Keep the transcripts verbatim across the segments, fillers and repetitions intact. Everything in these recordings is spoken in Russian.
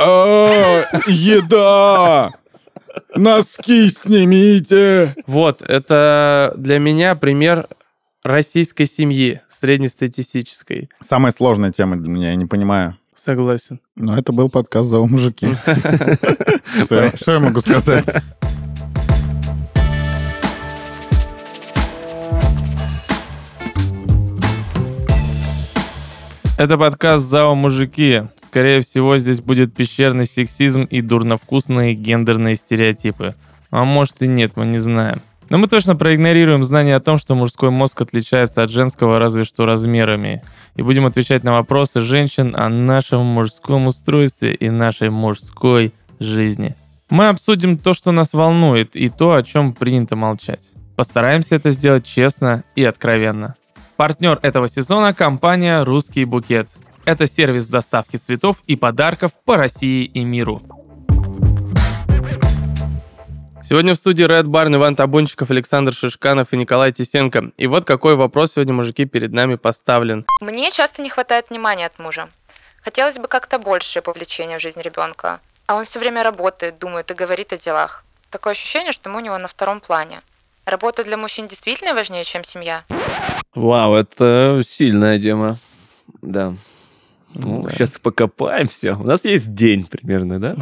А, еда! Носки снимите! Вот, это для меня пример российской семьи, среднестатистической. Самая сложная тема для меня, я не понимаю. Согласен. Но это был подкаст «Зову мужики». Что я могу сказать? Это подкаст «Зао, мужики». Скорее всего, здесь будет пещерный сексизм и дурновкусные гендерные стереотипы. А может и нет, мы не знаем. Но мы точно проигнорируем знание о том, что мужской мозг отличается от женского разве что размерами. И будем отвечать на вопросы женщин о нашем мужском устройстве и нашей мужской жизни. Мы обсудим то, что нас волнует, и то, о чем принято молчать. Постараемся это сделать честно и откровенно. Партнер этого сезона – компания «Русский букет». Это сервис доставки цветов и подарков по России и миру. Сегодня в студии Red Barn Иван Табунщиков, Александр Шишканов и Николай Тисенко. И вот какой вопрос сегодня, мужики, перед нами поставлен. Мне часто не хватает внимания от мужа. Хотелось бы как-то большее вовлечение в жизнь ребенка. А он все время работает, думает и говорит о делах. Такое ощущение, что мы у него на втором плане. Работа для мужчин действительно важнее, чем семья? Вау, это сильная тема. Да. Ну, да. Сейчас покопаемся. У нас есть день примерно, да?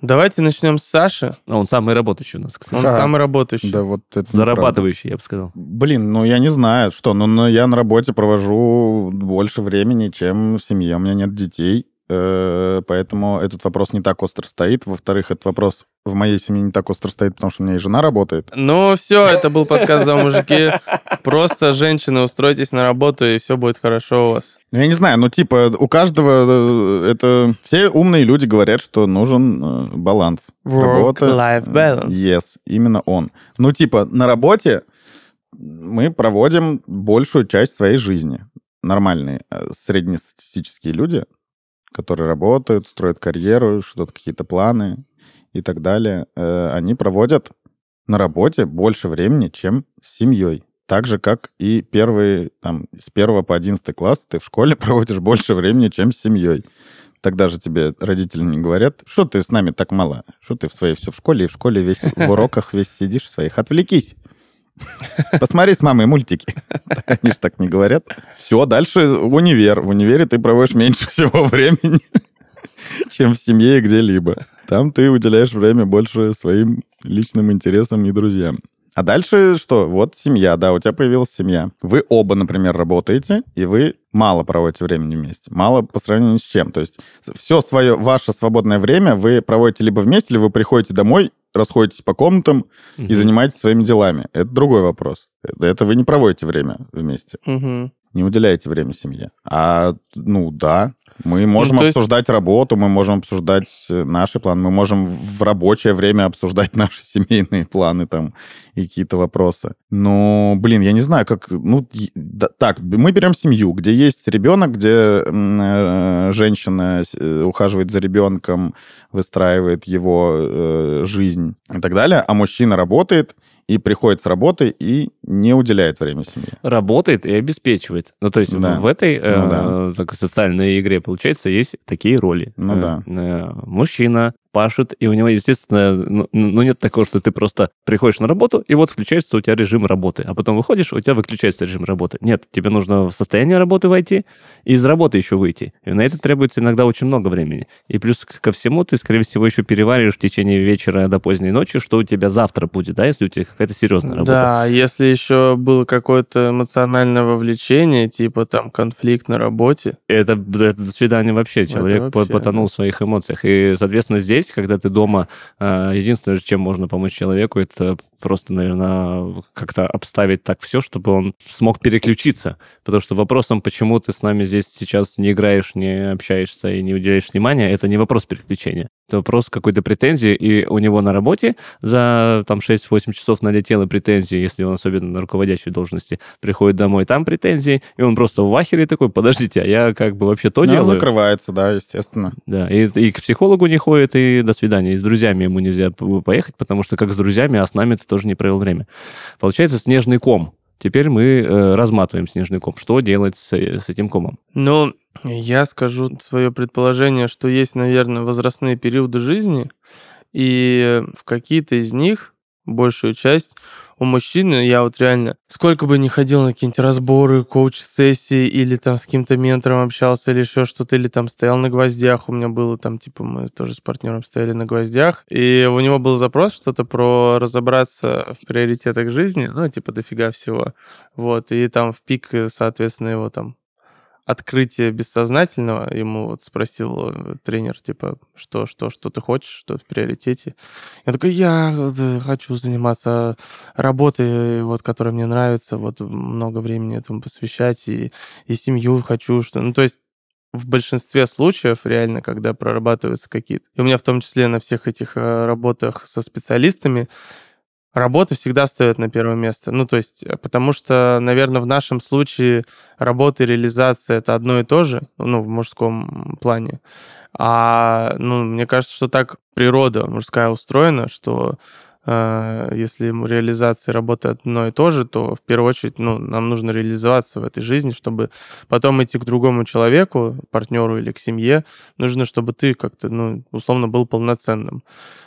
Давайте начнем с Саши. Он самый работающий у нас, кстати. Он да. самый работающий. Да, вот это зарабатывающий, неправда. Я бы сказал. Блин, ну я не знаю, что. Но я на работе провожу больше времени, чем в семье. У меня нет детей. Поэтому этот вопрос не так остро стоит. Во-вторых, этот вопрос в моей семье не так остро стоит, потому что у меня и жена работает. Ну, все, это был подкаст «Зову мужики». Просто, женщины, устройтесь на работу, и все будет хорошо у вас. Ну, я не знаю, ну, типа, у каждого это... Все умные люди говорят, что нужен баланс. Work-life balance. Yes, именно он. Ну, типа, на работе мы проводим большую часть своей жизни. Нормальные среднестатистические люди... которые работают, строят карьеру, что-то, какие-то планы и так далее, они проводят на работе больше времени, чем с семьей. Так же, как и первые, там, с первого по одиннадцатый класс ты в школе проводишь больше времени, чем с семьей. Тогда же тебе родители не говорят, что ты с нами так мало, что ты в своей все в школе, и в школе весь, в уроках весь сидишь в своих. Отвлекись! Посмотри с мамой мультики. Они же так не говорят. Все, дальше универ. В универе ты проводишь меньше всего времени, чем в семье и где-либо. Там ты уделяешь время больше своим личным интересам и друзьям. А дальше что? Вот семья, да, у тебя появилась семья. Вы оба, например, работаете, и вы мало проводите времени вместе. Мало по сравнению с чем. То есть все свое, ваше свободное время вы проводите либо вместе, либо вы приходите домой, расходитесь по комнатам uh-huh. и занимаетесь своими делами. Это другой вопрос. Это вы не проводите время вместе. Uh-huh. Не уделяете время семье. А, ну, да, мы можем ну, обсуждать есть... работу, мы можем обсуждать наши планы, мы можем в рабочее время обсуждать наши семейные планы там и какие-то вопросы. Но, блин, я не знаю, как... Ну, да, так, мы берем семью, где есть ребенок, где э, женщина ухаживает за ребенком, выстраивает его э, жизнь и так далее, а мужчина работает и приходит с работы и не уделяет время семье. Работает и обеспечивает. Ну, то есть да. в этой э, ну, да. так, социальной игре, получается, есть такие роли. Ну, да. Мужчина пашет, и у него, естественно, ну, ну, нет такого, что ты просто приходишь на работу, и вот включается у тебя режим работы, а потом выходишь, у тебя выключается режим работы. Нет, тебе нужно в состояние работы войти, и из работы еще выйти. И на это требуется иногда очень много времени. И плюс ко всему ты, скорее всего, еще перевариваешь в течение вечера до поздней ночи, что у тебя завтра будет, да, если у тебя какая-то серьезная работа. Да, если еще было какое-то эмоциональное вовлечение, типа там конфликт на работе. Это, это до свидания вообще. Человек вообще... потонул в своих эмоциях. И, соответственно, здесь когда ты дома, единственное, чем можно помочь человеку, это просто, наверное, как-то обставить так все, чтобы он смог переключиться. Потому что вопросом, почему ты с нами здесь сейчас не играешь, не общаешься и не уделяешь внимания, это не вопрос переключения. Это вопрос какой-то претензии, и у него на работе за там, шесть-восемь часов налетело претензии, если он особенно на руководящей должности приходит домой, там претензии, и он просто в ахере такой, подождите, а я как бы вообще то делаю. Он закрывается, да, естественно. Да, и, и к психологу не ходит, и до свидания. И с друзьями ему нельзя поехать, потому что как с друзьями, а с нами ты тоже не провел время. Получается снежный ком. Теперь мы э, разматываем снежный ком. Что делать с, с этим комом? Ну, Я скажу свое предположение, что есть, наверное, возрастные периоды жизни, и в какие-то из них, большую часть, у мужчины, я вот реально, сколько бы ни ходил на какие-нибудь разборы, коуч-сессии, или там с каким-то ментором общался, или еще что-то, или там стоял на гвоздях, у меня было там, типа, мы тоже с партнером стояли на гвоздях, и у него был запрос что-то про разобраться в приоритетах жизни, ну, типа, дофига всего, вот, и там в пик, соответственно, его там открытие бессознательного, ему вот спросил тренер, типа, что, что, что ты хочешь, что в приоритете. Я такой, я хочу заниматься работой, вот, которая мне нравится, вот, много времени этому посвящать, и, и семью хочу, что... Ну, то есть в большинстве случаев реально, когда прорабатываются какие-то... И у меня в том числе на всех этих работах со специалистами работа всегда встает на первое место. Ну, то есть, потому что, наверное, в нашем случае работа и реализация — это одно и то же, ну, в мужском плане. А, ну, мне кажется, что так природа мужская устроена, что э, если реализация и работа одно и то же, то, в первую очередь, ну, нам нужно реализоваться в этой жизни, чтобы потом идти к другому человеку, партнеру или к семье, нужно, чтобы ты как-то, ну, условно, был полноценным.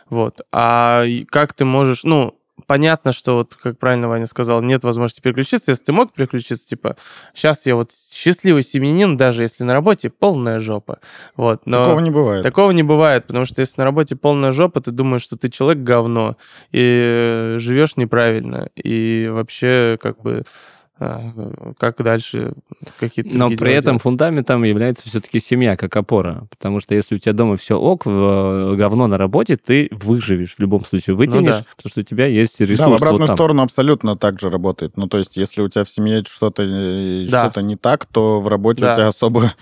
Вот. А как ты можешь... ну понятно, что, вот, как правильно Ваня сказал, нет возможности переключиться. Если ты мог переключиться, типа, сейчас я вот счастливый семьянин, даже если на работе полная жопа. Вот, но такого не бывает. Такого не бывает, потому что если на работе полная жопа, ты думаешь, что ты человек-говно, и живешь неправильно, и вообще как бы... как дальше какие-то... Но при этом делать? Фундаментом является все-таки семья, как опора. Потому что если у тебя дома все ок, говно на работе, ты выживешь, в любом случае вытянешь, ну, да. Потому что у тебя есть ресурс. Да, в обратную вот сторону абсолютно так же работает. Ну, то есть, если у тебя в семье что-то, да. что-то не так, то в работе да. у тебя особо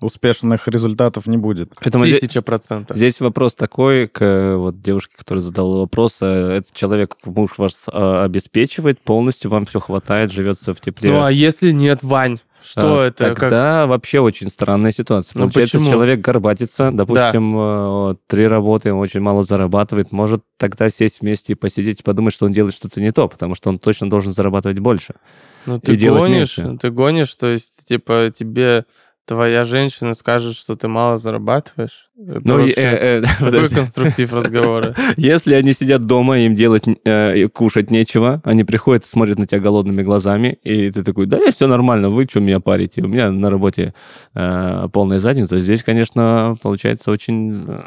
успешных результатов не будет. Тысяча процентов. Здесь вопрос такой, к вот девушке, которая задала вопрос, этот человек, муж вас обеспечивает, полностью вам все хватает, живется в тепле. Ну, а если нет, Вань? Что а, это? Тогда как... вообще очень странная ситуация. Ну, получается, почему? Человек горбатится, допустим, да. три работы, очень мало зарабатывает, может тогда сесть вместе и посидеть и подумать, что он делает что-то не то, потому что он точно должен зарабатывать больше. Ну, ты гонишь, ты гонишь, то есть, типа, тебе... твоя женщина скажет, что ты мало зарабатываешь? Это ну, вообще э, э, такой подожди. Конструктив разговора. Если они сидят дома, им делать э, кушать нечего, они приходят, смотрят на тебя голодными глазами, и ты такой, да, я все нормально, вы что меня парите? У меня на работе э, полная задница. Здесь, конечно, получается очень э,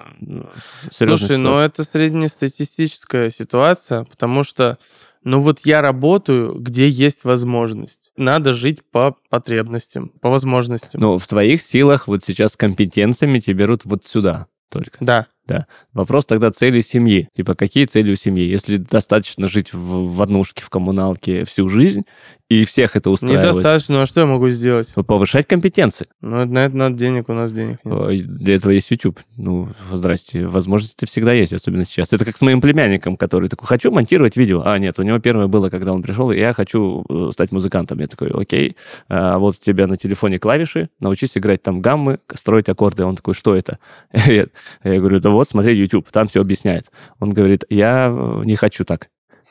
серьезная Слушай, ситуация. Ну это среднестатистическая ситуация, потому что ну вот я работаю, где есть возможность. Надо жить по потребностям, по возможностям. Ну, в твоих силах вот сейчас компетенциями тебя берут вот сюда только. Да. Да. Вопрос тогда цели семьи. Типа, какие цели у семьи? Если достаточно жить в, в однушке, в коммуналке всю жизнь, и всех это устраивает. Недостаточно, а что я могу сделать? Повышать компетенции. Ну, на это надо денег, у нас денег нет. Для этого есть YouTube. Ну, здрасте, возможности всегда есть, особенно сейчас. Это как с моим племянником, который такой, хочу монтировать видео. А, нет, у него первое было, когда он пришел, я хочу стать музыкантом. Я такой, окей, а вот у тебя на телефоне клавиши, научись играть там гаммы, строить аккорды. Он такой, что это? Я говорю, да вот, смотри YouTube, там все объясняется. Он говорит, я не хочу так.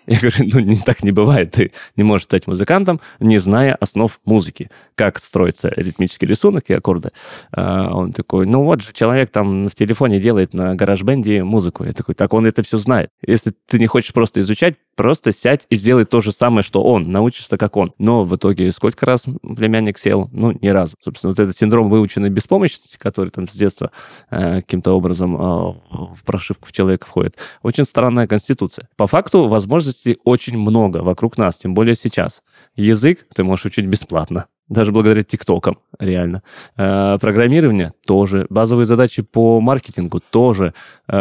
Я говорю, ну, не, так не бывает. Ты не можешь стать музыкантом, не зная основ музыки. Как строится ритмический рисунок и аккорды. А он такой, ну, вот же человек там в телефоне делает на GarageBand музыку. Я такой, так он это все знает. Если ты не хочешь просто изучать, просто сядь и сделай то же самое, что он. Научишься, как он. Но в итоге сколько раз племянник сел? Ну, ни разу. Собственно, вот этот синдром выученной беспомощности, который там с детства э, каким-то образом э, в прошивку в человека входит. Очень странная конституция. По факту, возможность очень много вокруг нас, тем более сейчас. Язык ты можешь учить бесплатно, даже благодаря ТикТокам, реально. Э, программирование тоже, базовые задачи по маркетингу тоже, э,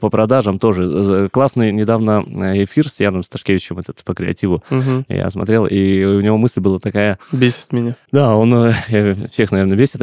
по продажам тоже. Классный недавно эфир с Яном Сташкевичем, этот по креативу, угу. Я смотрел, и у него мысль была такая... Бесит меня. Да, он э, всех, наверное, бесит,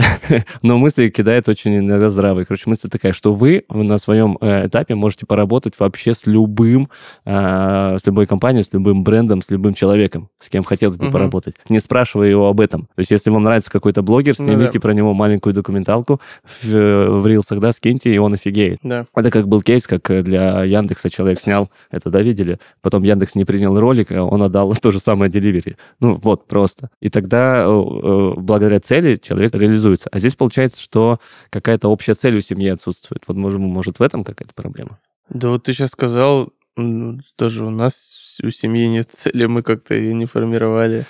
но мысли кидает очень иногда здравые. Короче, мысль такая, что вы на своем э, этапе можете поработать вообще с любым, э, с любой компанией, с любым брендом, с любым человеком, с кем хотелось бы угу. поработать, не спрашивая его об этом. То есть, если вам нравится какой-то блогер, снимите да, про него маленькую документалку в, в рилсах, да, скиньте, и он офигеет. Да. Это как был кейс, как для Яндекса человек снял, это, да, видели? Потом Яндекс не принял ролик, он отдал то же самое Delivery. Ну, вот, просто. И тогда, благодаря цели, человек реализуется. А здесь получается, что какая-то общая цель у семьи отсутствует. Вот, может, в этом какая-то проблема? Да вот ты сейчас сказал, даже у нас у семьи нет цели, мы как-то ее не формировали.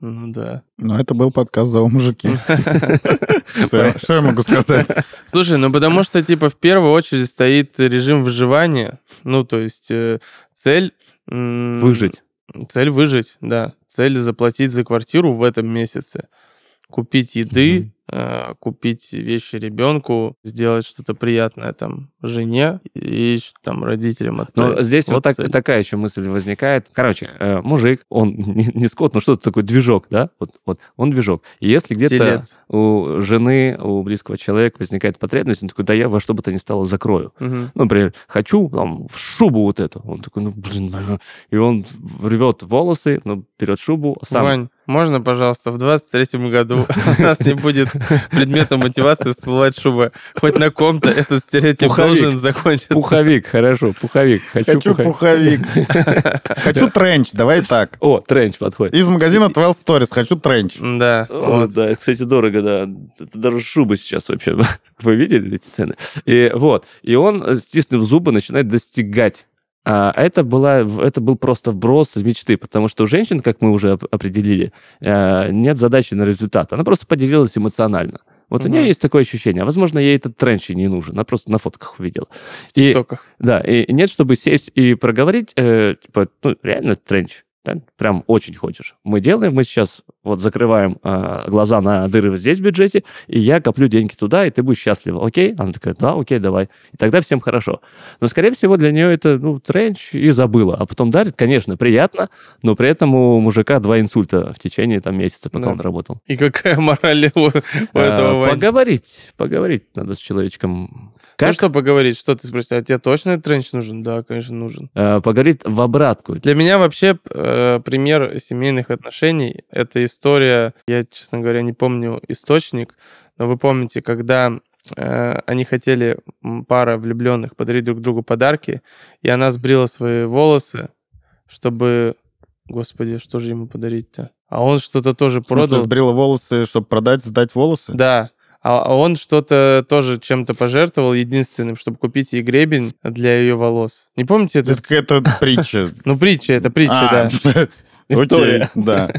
Ну да. Ну, это был подкаст «Зау мужики». Что я могу сказать? Слушай, ну потому что, типа, в первую очередь стоит режим выживания. Ну, то есть цель... Выжить. Цель выжить, да. Цель заплатить за квартиру в этом месяце. Купить еды, mm-hmm. купить вещи ребенку, сделать что-то приятное там жене и там родителям отправить. Но здесь вот, вот так, такая еще мысль возникает. Короче, мужик, он не, не скот, но что-то такое, движок, да? Вот, вот он движок. И если где-то Телец. у жены, у близкого человека возникает потребность, он такой, да я во что бы то ни стало закрою. Mm-hmm. Ну, например, хочу там, в шубу вот эту. Он такой, ну, блин. И он рвет волосы, ну, берет шубу, сам... Вань. Можно, пожалуйста, в двадцать третьем году у нас не будет предметом мотивации всплывать шуба. Хоть на ком-то этот стереотип должен закончиться. Пуховик, хорошо, пуховик. Хочу пуховик. Хочу тренч, давай так. О, тренч подходит. Из магазина Twelve Stories хочу тренч. Да. Да, кстати, дорого, да. Даже шубы сейчас вообще. Вы видели эти цены? И вот. И он, стиснув зубы, начинает достигать. А это, была, это был просто вброс мечты, потому что у женщин, как мы уже определили, нет задачи на результат. Она просто поделилась эмоционально. Вот mm-hmm. у нее есть такое ощущение. Возможно, ей этот тренч и не нужен. Она просто на фотках увидела. В тиктоках. Да, и нет, чтобы сесть и проговорить, э, типа, ну, реально тренч. Да? Прям очень хочешь. Мы делаем, мы сейчас вот закрываем э, глаза на дыры здесь в бюджете, и я коплю деньги туда, и ты будешь счастлива. Окей? Она такая, да, окей, давай. И тогда всем хорошо. Но, скорее всего, для нее это, ну, тренч и забыла. А потом дарит, конечно, приятно, но при этом у мужика два инсульта в течение там, месяца, пока да. он работал. И какая мораль у, у этого? А, поговорить. Поговорить надо с человечком. Как? Ну что поговорить? Что ты спросишь? А тебе точно тренч нужен? Да, конечно, нужен. А, поговорить в обратку. Для меня вообще... пример семейных отношений — это история, я, честно говоря, не помню источник, но вы помните, когда э, они хотели, пара влюбленных, подарить друг другу подарки, и она сбрила свои волосы, чтобы... Господи, что же ему подарить-то? А он что-то тоже продал. В смысле, сбрила волосы, чтобы продать, сдать волосы? Да. А он что-то тоже чем-то пожертвовал единственным, чтобы купить ей гребень для ее волос. Не помните это? Это какая-то притча. Ну, притча, это притча, да. История. Да.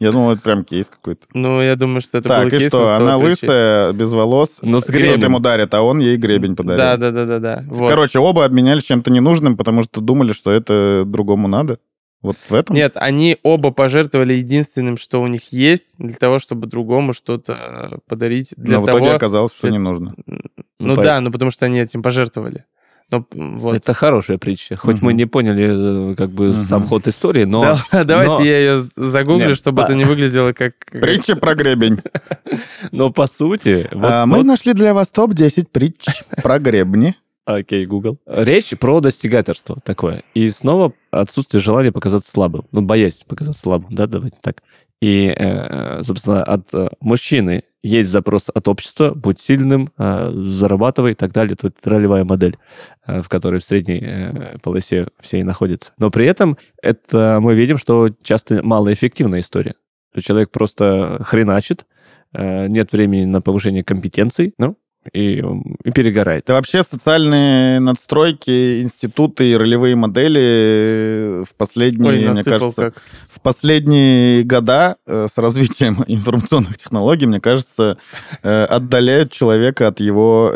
Я думал, это прям кейс какой-то. Ну, я думаю, что это был кейс. Так, и что, она лысая, без волос, гребень ему дарит, а он ей гребень подарил. Да-да-да. Короче, оба обменялись чем-то ненужным, потому что думали, что это другому надо. Вот в этом? Нет, они оба пожертвовали единственным, что у них есть, для того, чтобы другому что-то подарить. Для но того... в итоге оказалось, что это... не нужно. Ну По... да, ну потому что они этим пожертвовали. Но, вот. Это хорошая притча. Хоть угу. мы не поняли как бы угу. сам ход истории, но... Да, давайте но... я ее загуглю, Нет, чтобы по... это не выглядело как... Притча про гребень. Но по сути... Мы нашли для вас топ десять притч про гребни. Окей, Google. Речь про достигаторство такое. И снова отсутствие желания показаться слабым. Ну, боясь показаться слабым, да, давайте так. И, собственно, от мужчины есть запрос от общества, будь сильным, зарабатывай и так далее. Тут ролевая модель, в которой в средней полосе все и находятся. Но при этом это мы видим, что часто малоэффективная история. Человек просто хреначит, нет времени на повышение компетенций, ну, И, и перегорает. Да вообще социальные надстройки, институты и ролевые модели в последние, Ой, мне кажется, как. в последние года с развитием информационных технологий, мне кажется, отдаляют человека от его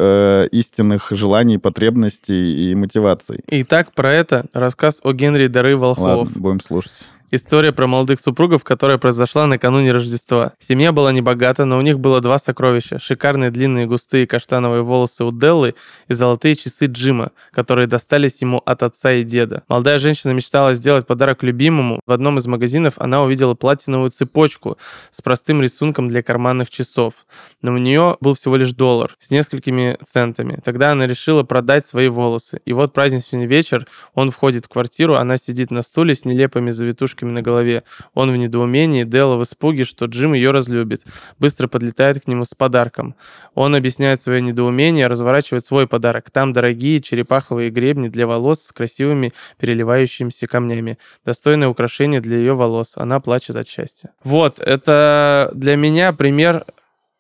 истинных желаний, потребностей и мотиваций. Итак, про это рассказ о Генри «Дары волхвов». Ладно, будем слушать. История про молодых супругов, которая произошла накануне Рождества. Семья была небогата, но у них было два сокровища. Шикарные длинные густые каштановые волосы у Деллы и золотые часы Джима, которые достались ему от отца и деда. Молодая женщина мечтала сделать подарок любимому. В одном из магазинов она увидела платиновую цепочку с простым рисунком для карманных часов. Но у нее был всего лишь доллар с несколькими центами. Тогда она решила продать свои волосы. И вот праздничный вечер, он входит в квартиру, она сидит на стуле с нелепыми завитушками косичками на голове. Он в недоумении, Делла в испуге, что Джим ее разлюбит. Быстро подлетает к нему с подарком. Он объясняет свое недоумение, разворачивает свой подарок. Там дорогие черепаховые гребни для волос с красивыми переливающимися камнями. Достойное украшение для ее волос. Она плачет от счастья. Вот, это для меня пример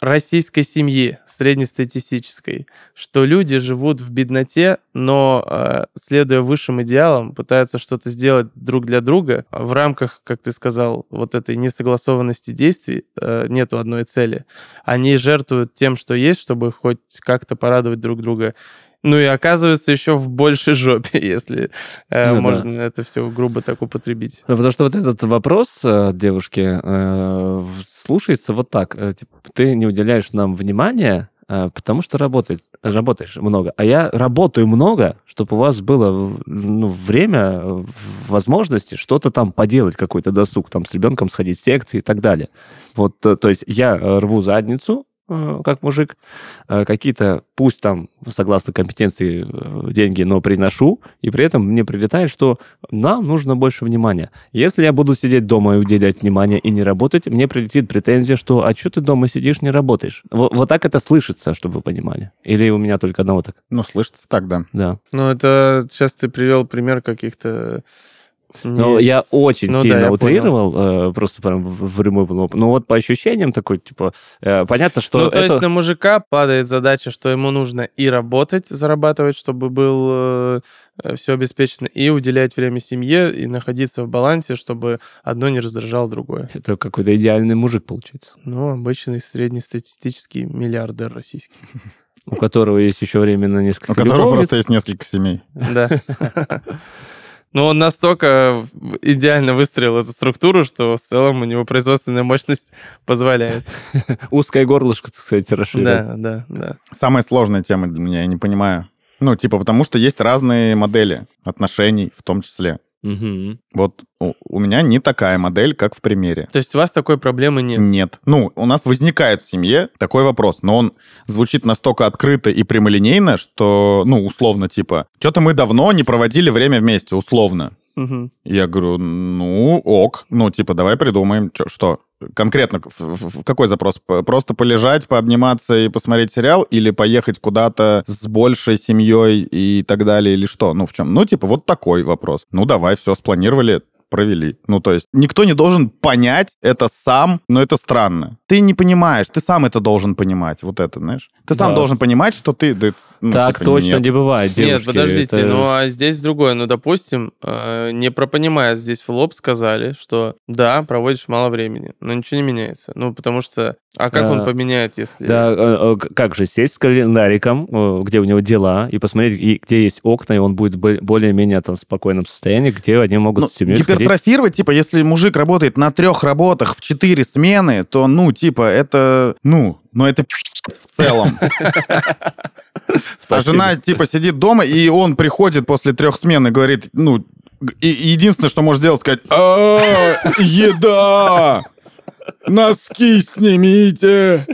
российской семьи, среднестатистической, что люди живут в бедноте, но, следуя высшим идеалам, пытаются что-то сделать друг для друга. В рамках, как ты сказал, вот этой несогласованности действий нету одной цели. Они жертвуют тем, что есть, чтобы хоть как-то порадовать друг друга. Ну и оказывается еще в большей жопе, если э, ну, можно да. это все грубо так употребить. Потому что вот этот вопрос э, девушки э, слушается вот так. Э, типа, ты не уделяешь нам внимания, э, потому что работает, работаешь много. А я работаю много, чтобы у вас было ну, время, возможности что-то там поделать, какой-то досуг, там с ребенком сходить в секции и так далее. Вот, э, то есть я рву задницу, как мужик, какие-то, пусть там, согласно компетенции, деньги, но приношу, и при этом мне прилетает, что нам нужно больше внимания. Если я буду сидеть дома и уделять внимание и не работать, мне прилетит претензия, что «а что ты дома сидишь, не работаешь?» Вот, вот так это слышится, чтобы вы понимали. Или у меня только одного так? Ну, слышится так, да. Да. Ну, это сейчас ты привел пример каких-то... Но не... я очень ну, сильно да, я утрировал, э, просто прям в прямую кнопку. Ну вот по ощущениям такой, типа, э, понятно, что... Ну то это... есть на мужика падает задача, что ему нужно и работать, зарабатывать, чтобы было э, все обеспечено, и уделять время семье, и находиться в балансе, чтобы одно не раздражало другое. Это какой-то идеальный мужик получается. Ну, обычный среднестатистический миллиардер российский. У которого есть еще время на несколько любовниц. У которого просто есть несколько семей. Да. Но он настолько идеально выстроил эту структуру, что в целом у него производственная мощность позволяет. Узкое горлышко, так сказать, расширяет. Да, да, да. Самая сложная тема для меня, я не понимаю. Ну, типа, потому что есть разные модели отношений в том числе. Угу. Вот у, у меня не такая модель, как в примере. То есть у вас такой проблемы нет? Нет. Ну, у нас возникает в семье такой вопрос, но он звучит настолько открыто и прямолинейно, что, ну, условно, типа, что-то мы давно не проводили время вместе, условно. Угу. Я говорю, ну, ок, ну, типа, давай придумаем, чё, что. Конкретно в какой запрос? Просто полежать, пообниматься и посмотреть сериал, или поехать куда-то с большей семьей и так далее, или что? Ну, в чем? Ну, типа, вот такой вопрос. Ну, давай, все, спланировали, провели. Ну, то есть, никто не должен понять это сам, но это странно. Ты не понимаешь, ты сам это должен понимать, вот это, знаешь? Ты сам да. должен понимать, что ты... Да, ну, так типа, точно нет. не бывает, девушки. Нет, подождите, это... ну, а здесь другое. Ну, допустим, э, не пропонимая здесь в лоб, сказали, что да, проводишь мало времени, но ничего не меняется. Ну, потому что... А как а, он поменяет, если... Да, как же сесть с календариком, где у него дела, и посмотреть, и где есть окна, и он будет более-менее там в спокойном состоянии, где они могут... Ну, гипертрофировать, типа, если мужик работает на трех работах в четыре смены, то, ну, типа, это... Ну... Но это в целом. А жена, типа, сидит дома, и он приходит после трех смен и говорит, ну, единственное, что может делать, сказать, еда, носки снимите,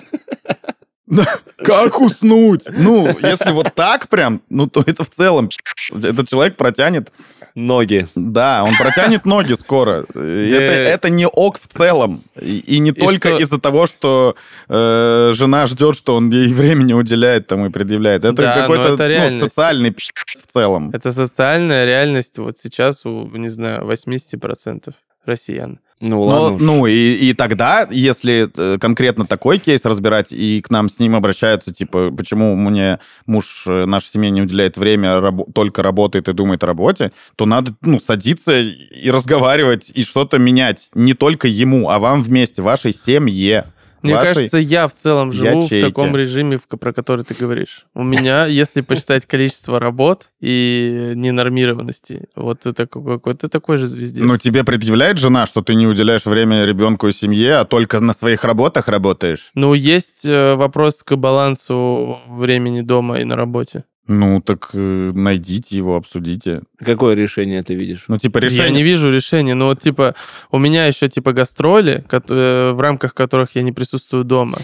как уснуть? Ну, если вот так прям, ну, то это в целом. Этот человек протянет... Ноги. Да, он протянет ноги скоро. Это не ок в целом. И не только из-за того, что жена ждет, что он ей времени уделяет там и предъявляет. Это какой-то социальный в целом. Это социальная реальность вот сейчас у, не знаю, восемьдесят процентов россиян. Ну, ладно. Но, ну, и, и тогда, если конкретно такой кейс разбирать, и к нам с ним обращаются, типа, почему мне муж нашей семье не уделяет время, раб- только работает и думает о работе, то надо, ну, садиться и разговаривать, и что-то менять. Не только ему, а вам вместе, вашей семье. Мне вашей... кажется, я в целом живу ячейки. В таком режиме, про который ты говоришь. У меня, если посчитать количество работ и ненормированности, вот ты такой же звездец. Ну, тебе предъявляет жена, что ты не уделяешь время ребенку и семье, а только на своих работах работаешь? Ну, есть вопрос к балансу времени дома и на работе. Ну, так найдите его, обсудите. Какое решение ты видишь? Ну, типа, решение... Я не вижу решения, но вот, типа, у меня еще, типа, гастроли, в рамках которых я не присутствую дома,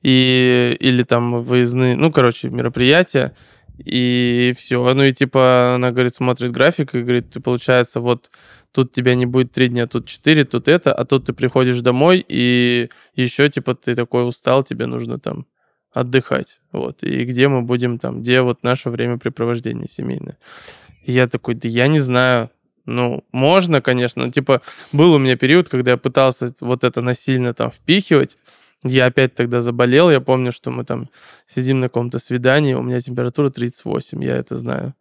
и... или там выездные, ну, короче, мероприятия, И все. Ну и типа она, говорит, смотрит график и говорит, получается, вот тут тебя не будет три дня, тут четыре, тут это, а тут ты приходишь домой и еще типа ты такой устал, тебе нужно там отдыхать. Вот. И где мы будем там, где вот наше времяпрепровождение семейное. И я такой, да я не знаю. Ну, можно, конечно. Но, типа, был у меня период, когда я пытался вот это насильно там впихивать. Я опять тогда заболел. Я помню, что мы там сидим на каком-то свидании, у меня температура тридцать восемь, я это знаю.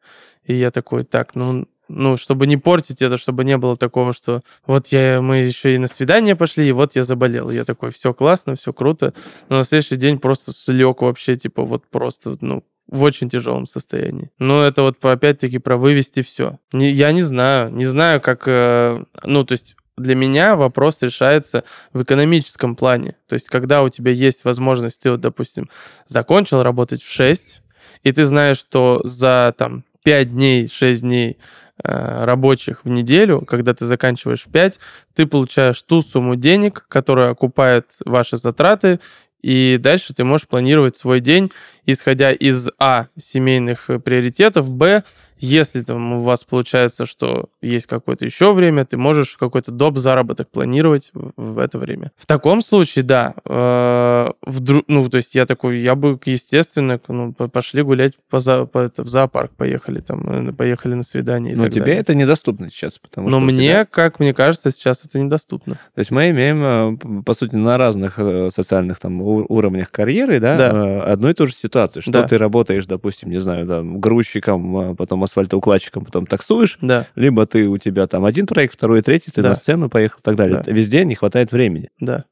И я такой, так, ну, ну, чтобы не портить это, чтобы не было такого, что вот я, мы еще и на свидание пошли, и вот я заболел. Я такой, все классно, все круто. Но на следующий день просто слег вообще, типа, вот просто, ну, в очень тяжелом состоянии. Но это вот опять-таки про вывести все. Не, я не знаю, не знаю, как... Ну, то есть... Для меня вопрос решается в экономическом плане. То есть, когда у тебя есть возможность, ты вот, допустим, закончил работать в шесть, и ты знаешь, что за там, пять дней, шесть дней э, рабочих в неделю, когда ты заканчиваешь в пять, ты получаешь ту сумму денег, которая окупает ваши затраты, и дальше ты можешь планировать свой день, исходя из а. семейных приоритетов, б. Если там у вас получается, что есть какое-то еще время, ты можешь какой-то доп. Заработок планировать в это время. В таком случае, да, э, вдруг, ну, то есть я такой, я бы, естественно, ну, пошли гулять по, за, по это, в зоопарк, поехали там, поехали на свидание и Но так тебе далее. Это недоступно сейчас, потому Но что... Но мне, тебя... как мне кажется, сейчас это недоступно. То есть мы имеем, по сути, на разных социальных там уровнях карьеры, да, да. одну и ту же ситуацию, что да. ты работаешь, допустим, не знаю, там, грузчиком, потом асфальтоукладчиком, потом таксуешь, да. либо ты у тебя там один проект, второй, третий, ты да. на сцену поехал и так далее. Да. Везде не хватает времени. Да.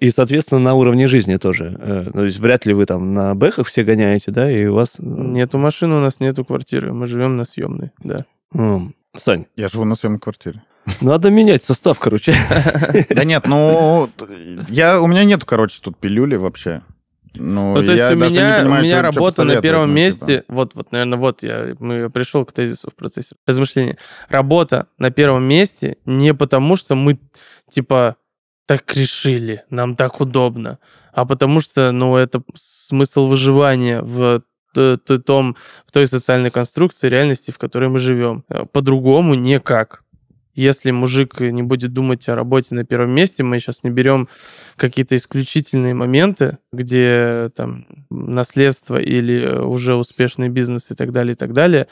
И, соответственно, на уровне жизни тоже. То есть вряд ли вы там на бэхах все гоняете, да, и у вас... Нету машины, у нас нету квартиры, мы живем на съемной, да. М-м. Сань. Я живу на съемной квартире. Надо менять состав, короче. Да нет, ну, я у меня нету, короче, тут пилюли вообще. Ну, ну, то есть у меня, понимаю, у меня работа на первом ну, месте... Типа. Вот, вот, наверное, вот я мы пришел к тезису в процессе размышления. Работа на первом месте не потому, что мы, типа, так решили, нам так удобно, а потому что, ну, это смысл выживания в... том, в той социальной конструкции реальности, в которой мы живем. По-другому никак. Если мужик не будет думать о работе на первом месте, мы сейчас не берем какие-то исключительные моменты, где там наследство или уже успешный бизнес и так далее, и так далее,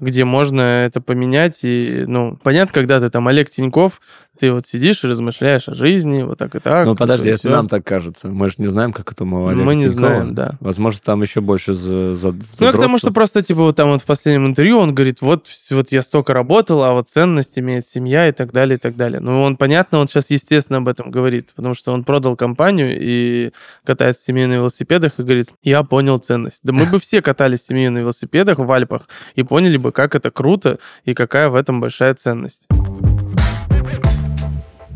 где можно это поменять. И, ну, понятно, когда ты там Олег Тиньков, ты вот сидишь и размышляешь о жизни, вот так и так. Ну, подожди, это все. Нам так кажется. Мы же не знаем, как это у Олега Мы не Тинькова. знаем, да. Возможно, там еще больше задротства. Ну, потому что просто, типа, вот там вот в последнем интервью он говорит, вот, вот я столько работал, а вот ценность имеет семья и так далее, и так далее. Ну, он, понятно, он сейчас, естественно, об этом говорит, потому что он продал компанию и катается в семью на велосипедах и говорит, я понял ценность. Да мы бы все катались в семью на велосипедах в Альпах и поняли бы, как это круто и какая в этом большая ценность.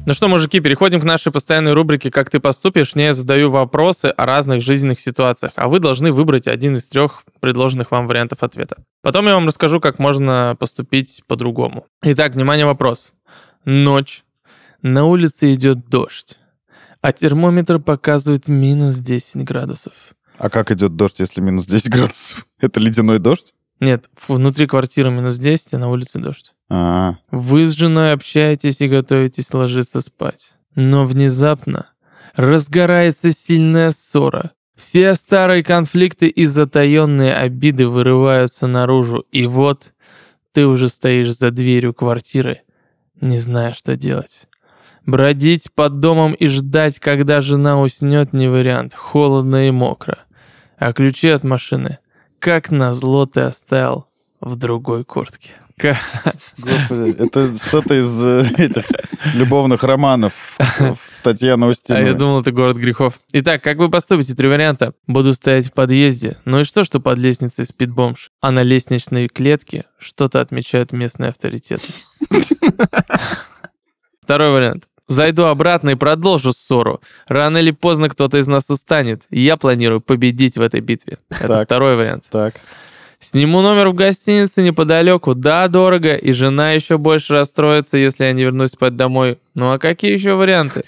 Ну что, мужики, переходим к нашей постоянной рубрике «Как ты поступишь?». В ней я задаю вопросы о разных жизненных ситуациях, а вы должны выбрать один из трех предложенных вам вариантов ответа. Потом я вам расскажу, как можно поступить по-другому. Итак, внимание, вопрос. Ночь. На улице идет дождь, а термометр показывает минус десять градусов. А как идет дождь, если минус десять градусов? Это ледяной дождь? Нет, внутри квартиры минус десять, а на улице дождь. А-а-а. Вы с женой общаетесь и готовитесь ложиться спать. Но внезапно разгорается сильная ссора. Все старые конфликты и затаенные обиды вырываются наружу. И вот ты уже стоишь за дверью квартиры, не зная, что делать. Бродить под домом и ждать, когда жена уснет, не вариант. Холодно и мокро. А ключи от машины... Как назло ты оставил в другой куртке. Господи, это что-то из этих любовных романов Татьяны Устиновой. А я думал, это город грехов. Итак, как вы поступите? Три варианта. Буду стоять в подъезде. Ну и что, что под лестницей спит бомж? А на лестничной клетке что-то отмечают местные авторитеты. Второй вариант. Зайду обратно и продолжу ссору. Рано или поздно кто-то из нас устанет. Я планирую победить в этой битве. Это так, второй вариант. Так. Сниму номер в гостинице неподалеку. Да, дорого, и жена еще больше расстроится, если я не вернусь спать домой. Ну а какие еще варианты?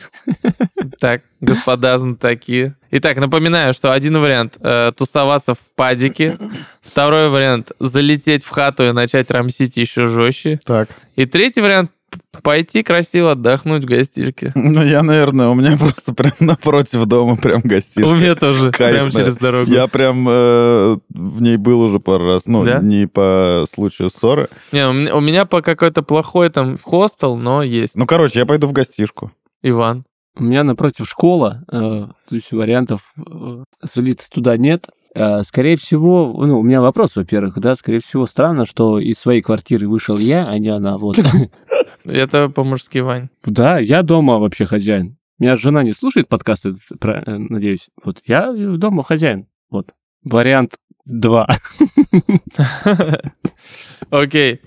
Так, господа знатоки. Итак, напоминаю, что один вариант э, тусоваться в падике, Второй вариант — залететь в хату и начать рамсить еще жестче. Так. И третий вариант — пойти красиво отдохнуть в гостишке. Ну, я, наверное, у меня просто прям напротив дома прям гостишка. У меня тоже, кайфная. Прям через дорогу. Я прям э, в ней был уже пару раз, ну, да? Не по случаю ссоры. Не, у меня, у меня по какой-то плохой там хостел, но есть. Ну, короче, я пойду в гостишку. Иван? У меня напротив школа, э, то есть вариантов э, свалиться туда нет. Скорее всего, ну, у меня вопрос, во-первых, да, скорее всего, странно, что из своей квартиры вышел я, а не она, вот. Это по-мужски, Вань. Да, я дома вообще хозяин. Меня жена не слушает подкасты, надеюсь. Вот, я дома хозяин, вот. Вариант два. Окей.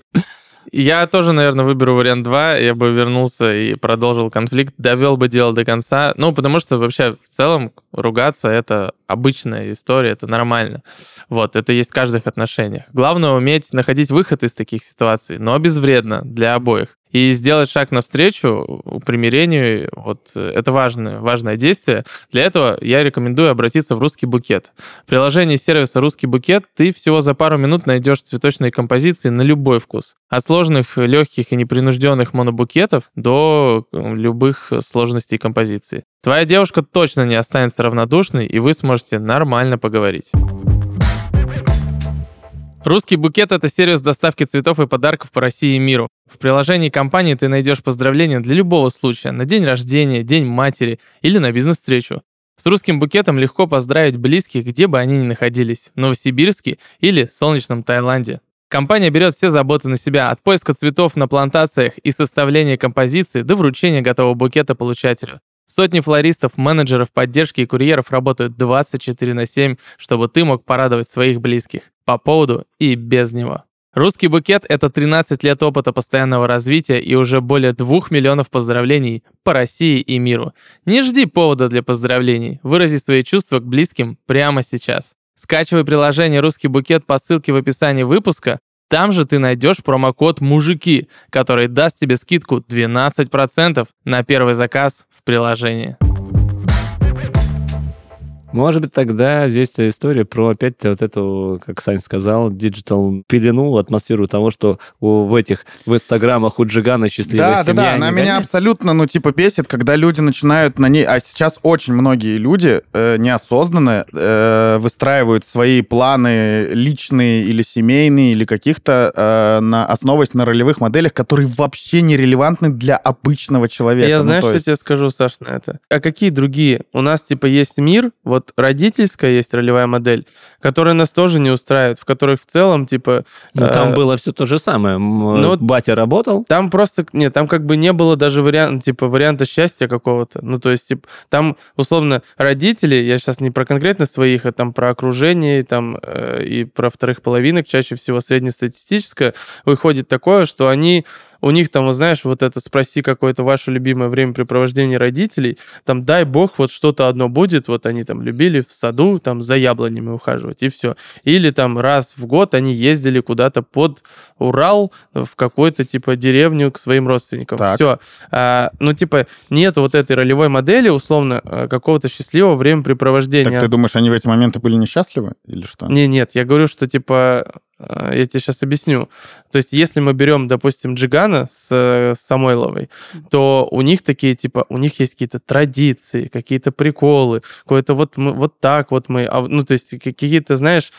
Я тоже, наверное, выберу вариант два. Я бы вернулся и продолжил конфликт, довел бы дело до конца. Ну, потому что вообще в целом ругаться — это обычная история, это нормально. Вот, это есть в каждых отношениях. Главное — уметь находить выход из таких ситуаций, но безвредно для обоих. И сделать шаг навстречу примирению, вот это важное, важное действие. Для этого я рекомендую обратиться в «Русский букет». В приложении сервиса «Русский букет» ты всего за пару минут найдешь цветочные композиции на любой вкус. От сложных, легких и непринужденных монобукетов до любых сложностей композиции. Твоя девушка точно не останется равнодушной, и вы сможете нормально поговорить. «Русский букет» — это сервис доставки цветов и подарков по России и миру. В приложении компании ты найдешь поздравления для любого случая: на день рождения, день матери или на бизнес-встречу. С «Русским букетом» легко поздравить близких, где бы они ни находились – в Новосибирске или солнечном Таиланде. Компания берет все заботы на себя, от поиска цветов на плантациях и составления композиции до вручения готового букета получателю. Сотни флористов, менеджеров, поддержки и курьеров работают двадцать четыре на семь, чтобы ты мог порадовать своих близких. По поводу и без него. «Русский букет» — это тринадцать лет опыта постоянного развития и уже более двух миллионов поздравлений по России и миру. Не жди повода для поздравлений. Вырази свои чувства к близким прямо сейчас. Скачивай приложение «Русский букет» по ссылке в описании выпуска. Там же ты найдешь промокод «Мужики», который даст тебе скидку двенадцать процентов на первый заказ в приложении. Может быть, тогда здесь история про, опять-то, вот эту, как Сань сказал, диджитал пелену, атмосферу того, что у, в этих, в инстаграмах у Джигана счастливая да, семья. Да-да-да, она гоняет. Меня абсолютно, ну, типа, бесит, когда люди начинают на ней... А сейчас очень многие люди э, неосознанно э, выстраивают свои планы личные или семейные, или каких-то, э, на, основываясь на ролевых моделях, которые вообще не релевантны для обычного человека. Я ну, знаешь, что есть... тебе скажу, Саш, на это? А какие другие? У нас, типа, есть мир, вот, родительская есть ролевая модель, которая нас тоже не устраивает, в которой в целом, типа... Ну, там э... было все то же самое. Ну, батя работал. Там просто... Нет, там как бы не было даже вариант, типа, варианта счастья какого-то. Ну, то есть, типа, там, условно, родители, я сейчас не про конкретно своих, а там про окружение, там, э, и про вторых половинок, чаще всего среднестатистическое, выходит такое, что они... У них там, знаешь, вот это «спроси какое-то ваше любимое времяпрепровождение родителей», там дай бог вот что-то одно будет, вот они там любили в саду там за яблонями ухаживать, и все. Или там раз в год они ездили куда-то под Урал в какую-то типа деревню к своим родственникам. Так. Все. А, ну типа нет вот этой ролевой модели, условно, какого-то счастливого времяпрепровождения. Так ты думаешь, они в эти моменты были несчастливы или что? Не, нет, я говорю, что типа... Я тебе сейчас объясню. То есть, если мы берем, допустим, Джигана с Самойловой, то у них такие, типа, у них есть какие-то традиции, какие-то приколы, какое-то вот, мы, вот так вот мы... Ну, то есть, какие-то, знаешь,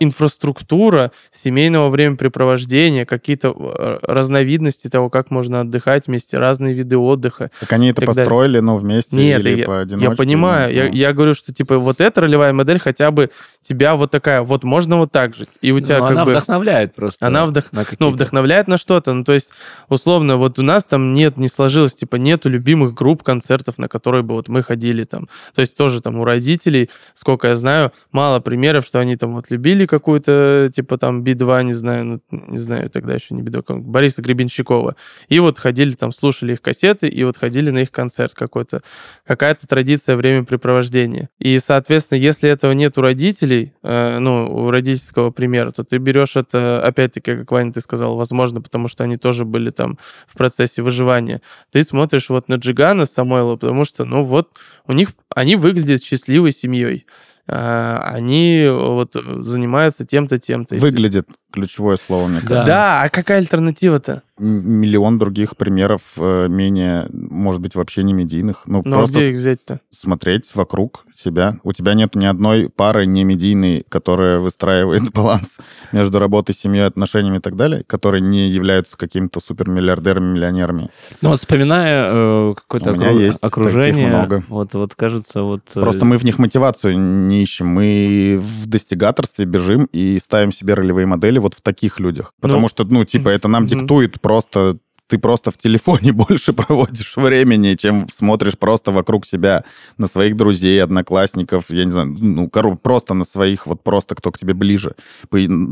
инфраструктура семейного времяпрепровождения, какие-то разновидности того, как можно отдыхать вместе, разные виды отдыха. Так они это построили, далее. Но вместе. Нет, или я, поодиночке? Я понимаю. Или... Я, я говорю, что, типа, вот эта ролевая модель хотя бы тебя вот такая, вот можно вот так жить. И у тебя... Ну, она бы, вдохновляет просто. Она вдох... на ну, вдохновляет на что-то. Ну, то есть, условно, вот у нас там нет, не сложилось, типа, нету любимых групп концертов, на которые бы вот мы ходили там. То есть, тоже там у родителей, сколько я знаю, мало примеров, что они там вот любили какую-то, типа, там, би два, не знаю, ну, не знаю, тогда еще не би два, Бориса Гребенщикова. И вот ходили там, слушали их кассеты, и вот ходили на их концерт какой-то. Какая-то традиция времяпрепровождения. И, соответственно, если этого нет у родителей, э, ну, у родительского примера, то ты берешь это, опять-таки, как Ваня, ты сказал, возможно, потому что они тоже были там в процессе выживания. Ты смотришь вот на Джигана Самойлова, потому что, ну вот, у них они выглядят счастливой семьей. Они вот занимаются тем-то, тем-то. Выглядит ключевое слово, мне кажется. Да, да, а какая альтернатива-то? Миллион других примеров, менее, может быть, вообще не медийных. Ну, ну просто где их взять-то? Смотреть вокруг себя. У тебя нет ни одной пары не медийной, которая выстраивает баланс между работой, семьей, отношениями и так далее, которые не являются какими-то супермиллиардерами, миллионерами. Ну вот вспоминая э, какое-то окружение. Окружение, много. Вот, вот кажется, вот... Просто мы в них мотивацию не ищем. Мы в достигаторстве бежим и ставим себе ролевые модели вот в таких людях. Потому ну, что, ну, типа, это нам диктует просто... Ты просто в телефоне больше проводишь времени, чем смотришь просто вокруг себя на своих друзей, одноклассников, я не знаю, ну, просто на своих, вот просто кто к тебе ближе.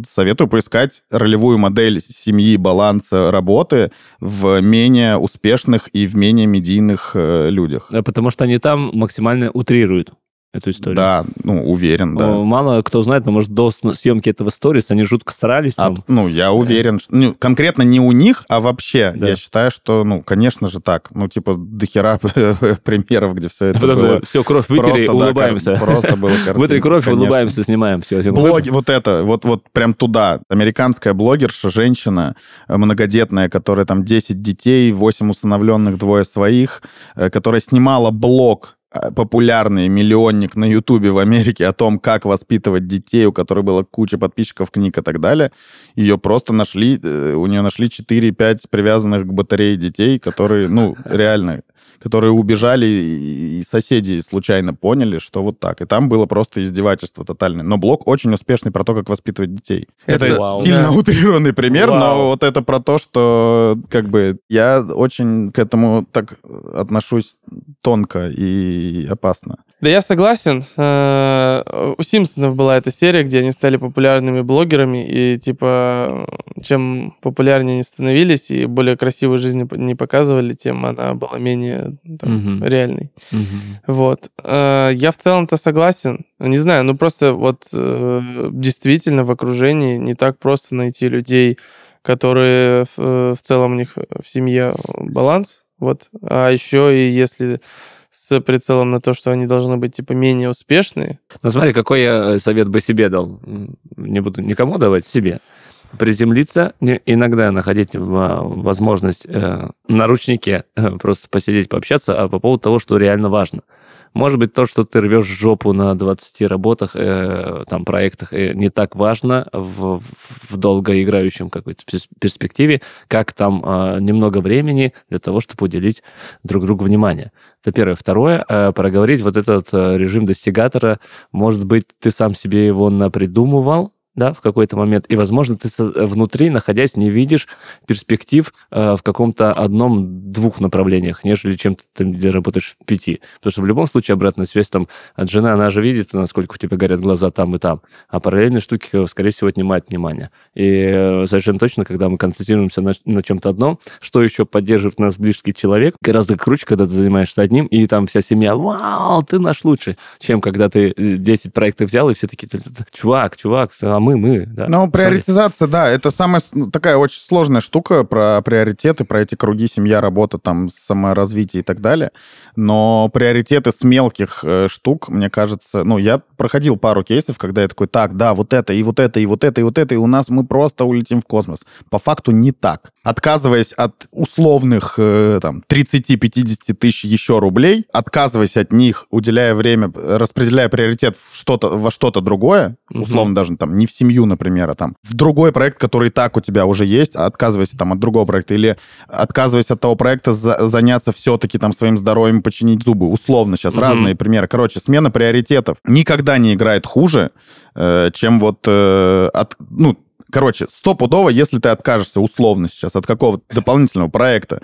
Советую поискать ролевую модель семьи, баланса, работы в менее успешных и в менее медийных людях. Да, потому что они там максимально утрируют эту историю. Да, ну, уверен, да. Мало кто знает, но, может, до съемки этого сторис они жутко срались. Там. А, ну, я уверен. Что, ну, конкретно не у них, а вообще. Да. Я считаю, что, ну, конечно же так. Ну, типа, дохера примеров, где все это Потом было... Все, кровь вытерли, улыбаемся. Да, просто было картинка. Вытри кровь, конечно. Улыбаемся, снимаем. Все, все. Блоги, вот это, вот, вот прям туда. Американская блогерша, женщина многодетная, которая там десять детей, восемь усыновленных, двое своих, которая снимала блог, популярный миллионник на Ютубе в Америке о том, как воспитывать детей, у которой была куча подписчиков, книг и так далее. Ее просто нашли, у нее нашли четыре-пять привязанных к батарее детей, которые, ну, реально, которые убежали, и соседи случайно поняли, что вот так. И там было просто издевательство тотальное. Но блог очень успешный про то, как воспитывать детей. Это, это вау, сильно да. утрированный пример, вау. Но вот это про то, что как бы я очень к этому так отношусь тонко и опасно. Да, я согласен. У Симпсонов была эта серия, где они стали популярными блогерами, и типа чем популярнее они становились и более красивую жизнь не показывали, тем она была менее там, угу. реальной. Угу. Вот. Я в целом-то согласен. Не знаю, ну просто вот действительно в окружении не так просто найти людей, которые в целом у них в семье баланс. Вот. А еще и если с прицелом на то, что они должны быть типа менее успешные. Ну смотри, какой я совет бы себе дал. Не буду никому давать, себе. Приземлиться, иногда находить возможность э, на ручнике э, просто посидеть, пообщаться, а по поводу того, что реально важно. Может быть, то, что ты рвешь жопу на двадцати работах, э, там, проектах, э, не так важно в, в долгоиграющем какой-то перспективе, как там э, немного времени для того, чтобы уделить друг другу внимание. Это первое. Второе, э, проговорить вот этот э, режим достигатора. Может быть, ты сам себе его напридумывал, да, в какой-то момент, и, возможно, ты внутри, находясь, не видишь перспектив э, в каком-то одном-двух направлениях, нежели чем ты, ты работаешь в пяти. Потому что в любом случае обратная связь там от жены, она же видит, насколько у тебя горят глаза там и там, а параллельные штуки, скорее всего, отнимают внимание. И э, совершенно точно, когда мы концентрируемся на, на чем-то одном, что еще поддерживает нас близкий человек, гораздо круче, когда ты занимаешься одним, и там вся семья: «Вау, ты наш лучший», чем когда ты десять проектов взял, и все такие: «Чувак, чувак, а мы, мы». Да. Ну, приоритизация, да, это самая такая очень сложная штука про приоритеты, про эти круги, семья, работа, там, саморазвитие и так далее. Но приоритеты с мелких э, штук, мне кажется... Ну, я проходил пару кейсов, когда я такой: так, да, вот это, и вот это, и вот это, и вот это, и у нас мы просто улетим в космос. По факту не так. Отказываясь от условных э, там тридцать-пятьдесят тысяч еще рублей, отказываясь от них, уделяя время, распределяя приоритет в что-то, во что-то другое, mm-hmm. условно даже там не в семью, например, а там в другой проект, который и так у тебя уже есть, отказываясь там от другого проекта, или отказываясь от того проекта за, заняться все-таки там своим здоровьем, починить зубы. Условно сейчас mm-hmm. разные примеры. Короче, смена приоритетов никогда не играет хуже, э, чем вот э, от... Ну, короче, стопудово, если ты откажешься условно сейчас от какого-то дополнительного проекта,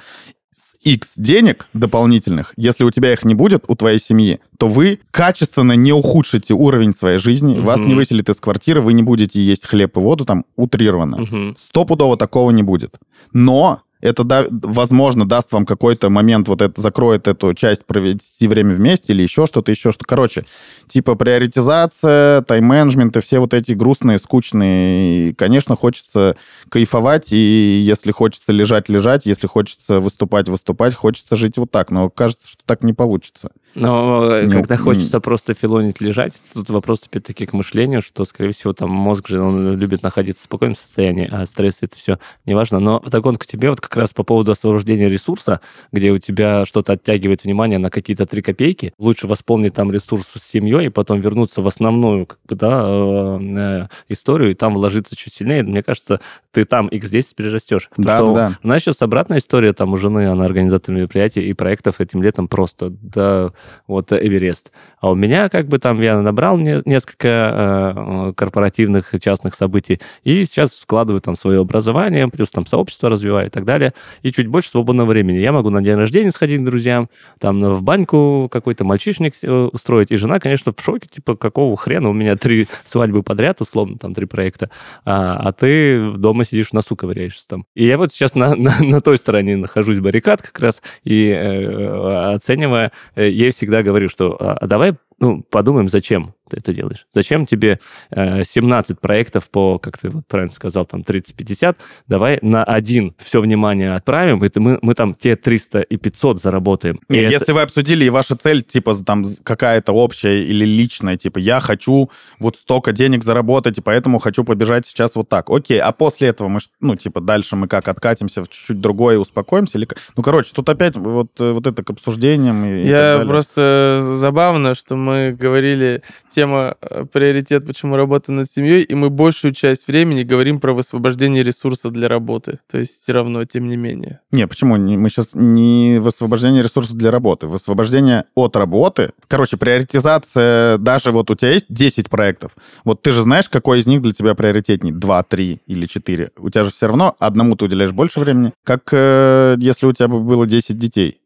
X денег дополнительных, если у тебя их не будет, у твоей семьи, то вы качественно не ухудшите уровень своей жизни, mm-hmm. вас не выселят из квартиры, вы не будете есть хлеб и воду, там, утрированно. Mm-hmm. Стопудово такого не будет. Но это, да, возможно, даст вам какой-то момент, вот это закроет эту часть провести время вместе или еще что-то, еще что-то. Короче, типа приоритизация, тайм-менеджмент и все вот эти грустные, скучные. И, конечно, хочется кайфовать, и если хочется лежать-лежать, если хочется выступать-выступать, хочется жить вот так. Но кажется, что так не получится. Но ну, когда хочется ну... просто филонить, лежать, тут вопрос опять-таки к мышлению, что, скорее всего, там мозг же, он любит находиться в спокойном состоянии, а стресс это все неважно. Но догон к тебе вот как раз по поводу освобождения ресурса, где у тебя что-то оттягивает внимание на какие-то три копейки, лучше восполнить там ресурс с семьей и потом вернуться в основную как бы, да, историю и там вложиться чуть сильнее. Мне кажется, ты там и здесь перерастешь. Да, что, да, да. У нас сейчас обратная история, там у жены, она организатор мероприятий и проектов этим летом просто да, вот Эверест. А у меня как бы там я набрал не, несколько э, корпоративных частных событий и сейчас складываю там свое образование, плюс там сообщество развиваю и так далее, и чуть больше свободного времени. Я могу на день рождения сходить к друзьям, там в баньку какой-то мальчишник устроить, и жена, конечно, в шоке, типа, какого хрена, у меня три свадьбы подряд, условно, там три проекта, а, а ты дома сидишь в носу ковыряешься там. И я вот сейчас на, на, на той стороне нахожусь баррикад как раз, и э, оценивая, ей всегда говорю, что а, давай ну, подумаем, зачем ты это делаешь. Зачем тебе э, семнадцать проектов по, как ты вот правильно сказал, там тридцать-пятьдесят, давай на один все внимание отправим, и мы, мы там те триста и пятьсот заработаем. И если это... вы обсудили, и ваша цель, типа, там какая-то общая или личная, типа, я хочу вот столько денег заработать, и поэтому хочу побежать сейчас вот так. Окей, а после этого мы, ну, типа, дальше мы как, откатимся в чуть-чуть другое, успокоимся? Или... Ну, короче, тут опять вот, вот это к обсуждениям и, и так далее. Просто забавно, что мы говорили... Тема приоритет, почему работа над семьей, и мы большую часть времени говорим про высвобождение ресурса для работы. То есть все равно, тем не менее. Не, почему? Мы сейчас не высвобождение ресурса для работы, высвобождение от работы. Короче, приоритизация, даже вот у тебя есть десять проектов, вот ты же знаешь, какой из них для тебя приоритетней, два, три или четыре. У тебя же все равно одному ты уделяешь больше времени, как э, если у тебя бы было десять детей.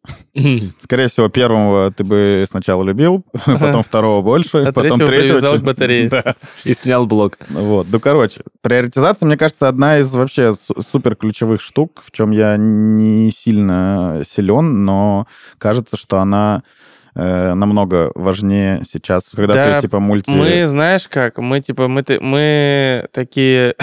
Скорее всего, первого ты бы сначала любил, потом второго больше, потом привязал к батарее. Да. И снял блок. Вот. Ну, короче, приоритизация, мне кажется, одна из вообще супер ключевых штук, в чем я не сильно силен, но кажется, что она э, намного важнее сейчас, когда да, ты, типа, мульти... мы, знаешь как, мы, типа, мы, ты, мы такие...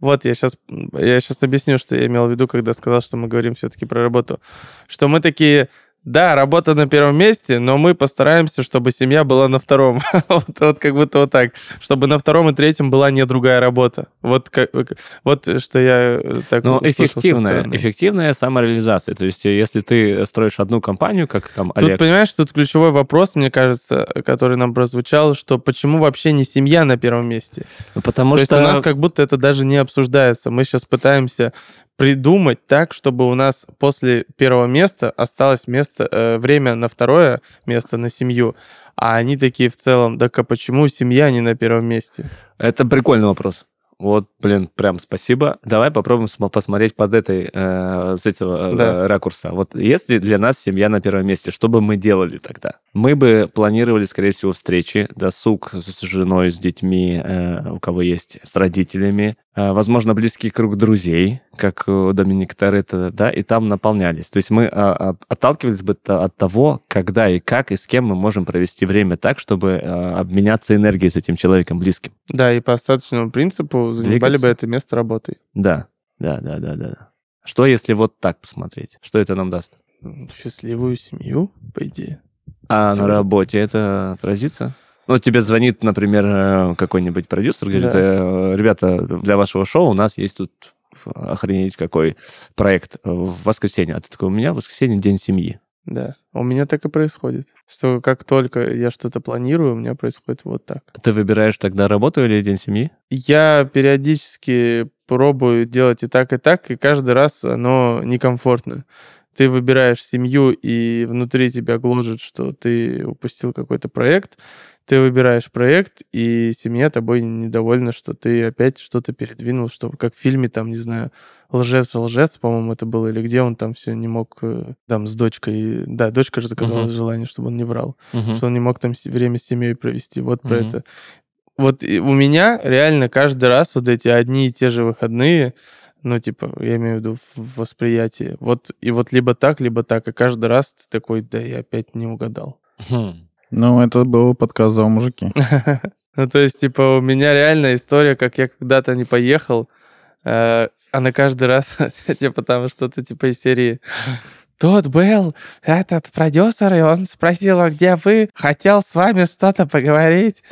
Вот я сейчас, я сейчас объясню, что я имел в виду, когда сказал, что мы говорим все-таки про работу. Что мы такие... Да, работа на первом месте, но мы постараемся, чтобы семья была на втором. вот, вот как будто вот так. Чтобы на втором и третьем была не другая работа. Вот, как, вот что я так услышал. Но эффективная, эффективная самореализация. То есть если ты строишь одну компанию, как там Олег... Тут, понимаешь, тут ключевой вопрос, мне кажется, который нам прозвучал, что почему вообще не семья на первом месте? Ну, потому что... То есть у нас как будто это даже не обсуждается. Мы сейчас пытаемся... придумать так, чтобы у нас после первого места осталось место, э, время на второе место, на семью. А они такие в целом, так а почему семья не на первом месте? Это прикольный вопрос. Вот, блин, прям спасибо. Давай попробуем посмотреть под этой, э, с этого да. ракурса. Вот если для нас семья на первом месте, что бы мы делали тогда? Мы бы планировали, скорее всего, встречи, досуг с женой, с детьми, э, у кого есть, с родителями, э, возможно, близкий круг друзей, как у Доминика Торетто, да, и там наполнялись. То есть мы э, отталкивались бы от того, когда и как, и с кем мы можем провести время так, чтобы э, обменяться энергией с этим человеком близким. Да, и по остаточному принципу занимали двигаться. Бы это место работы. Да, да, да, да, да. Что, если вот так посмотреть? Что это нам даст? Счастливую семью, по идее. А Хотя на бы... работе это отразится? Ну, тебе звонит, например, какой-нибудь продюсер, говорит, да. ребята, для вашего шоу у нас есть тут охренеть какой проект в воскресенье. А ты такой, у меня в воскресенье день семьи. Да, у меня так и происходит. Что как только я что-то планирую, у меня происходит вот так. Ты выбираешь тогда работу или день семьи? Я периодически пробую делать и так, и так, и каждый раз оно некомфортно. Ты выбираешь семью, и внутри тебя гложет, что ты упустил какой-то проект. Ты выбираешь проект, и семья тобой недовольна, что ты опять что-то передвинул, что как в фильме, там, не знаю, Лжец-Лжец, по-моему, это было, или где он там все не мог, там, с дочкой, да, дочка же заказала uh-huh. желание, чтобы он не врал, uh-huh. что он не мог там время с семьей провести, вот uh-huh. про это. Вот у меня реально каждый раз вот эти одни и те же выходные, ну, типа, я имею в виду в восприятии, вот, и вот либо так, либо так, и каждый раз ты такой, да, я опять не угадал. Uh-huh. Ну, это был подкаст за мужики. Ну, то есть, типа, у меня реальная история, как я когда-то не поехал, а на каждый раз, типа, там что-то типа из серии Тут был этот продюсер, и он спросил, а где вы? Хотел с вами что-то поговорить.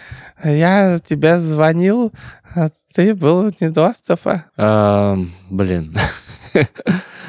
Я тебе звонил, а ты был вне доступа. Блин.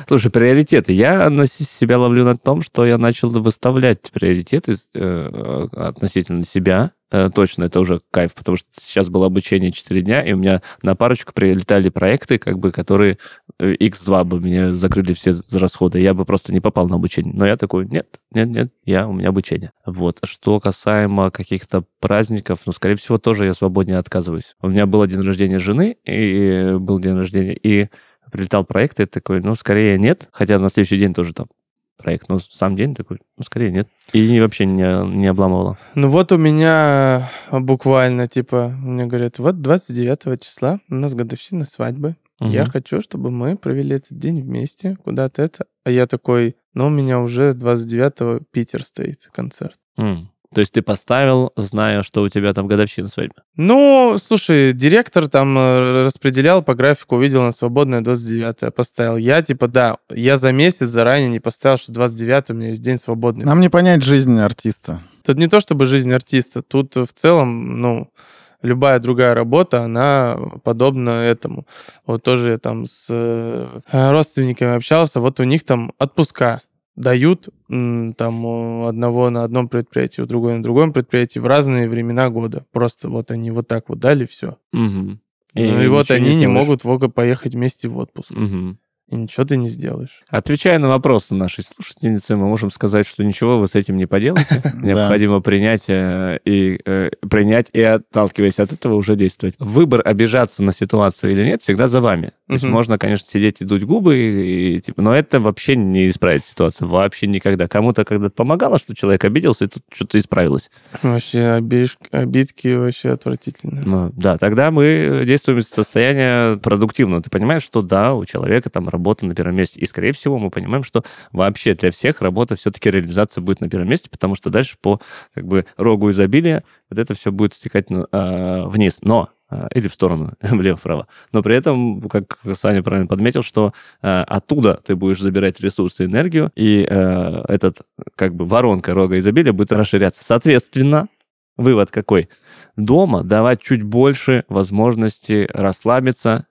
Слушай, приоритеты. Я себя ловлю на том, что я начал выставлять приоритеты относительно себя. Точно, это уже кайф, потому что сейчас было обучение четыре дня, и у меня на парочку прилетали проекты, как бы, которые икс два бы меня закрыли все расходы. Я бы просто не попал на обучение. Но я такой, нет, нет, нет, я, у меня обучение. Вот. Что касаемо каких-то праздников, ну, скорее всего, тоже я свободнее отказываюсь. У меня был день рождения жены, и был день рождения, и прилетал проект, и такой, ну, скорее нет, хотя на следующий день тоже там проект, но сам день такой, ну, скорее нет. И вообще не, не обламывало. Ну, вот у меня буквально, типа, мне говорят, вот двадцать девятого числа у нас годовщина свадьбы. Угу. Я хочу, чтобы мы провели этот день вместе, куда-то это. А я такой, ну, у меня уже двадцать девятого Питер стоит концерт. М. То есть ты поставил, зная, что у тебя там годовщина свадьбы? Ну, слушай, директор там распределял по графику, увидел на свободное двадцать девятое, поставил. Я типа, да, я за месяц заранее не поставил, что двадцать девятое у меня есть день свободный. Нам не понять жизнь артиста. Тут не то чтобы жизнь артиста, тут в целом, ну, любая другая работа, она подобна этому. Вот тоже я там с родственниками общался, вот у них там отпуска дают там у одного на одном предприятии, у другого на другом предприятии в разные времена года. Просто вот они вот так вот дали, все. Угу. И, ну, и вот они не, не могут поехать вместе в отпуск. Угу. И ничего ты не сделаешь. Отвечая на вопросы нашей слушательницы, мы можем сказать, что ничего вы с этим не поделаете. Необходимо принять и принять и, отталкиваясь от этого, уже действовать. Выбор, обижаться на ситуацию или нет, всегда за вами. То есть можно, конечно, сидеть и дуть губы, и, типа, но это вообще не исправит ситуацию. Вообще никогда. Кому-то когда-то помогало, что человек обиделся, и тут что-то исправилось. Вообще обидки вообще отвратительные. Да, тогда мы действуем из состояния продуктивного. Ты понимаешь, что да, у человека там работа на первом месте. И, скорее всего, мы понимаем, что вообще для всех работа все-таки реализация будет на первом месте, потому что дальше по как бы рогу изобилия вот это все будет стекать э, вниз. Но или в сторону, влево-вправо. Но при этом, как Саня правильно подметил, что э, оттуда ты будешь забирать ресурсы, энергию, и э, этот как бы воронка рога изобилия будет расширяться. Соответственно, вывод какой? Дома давать чуть больше возможности расслабиться,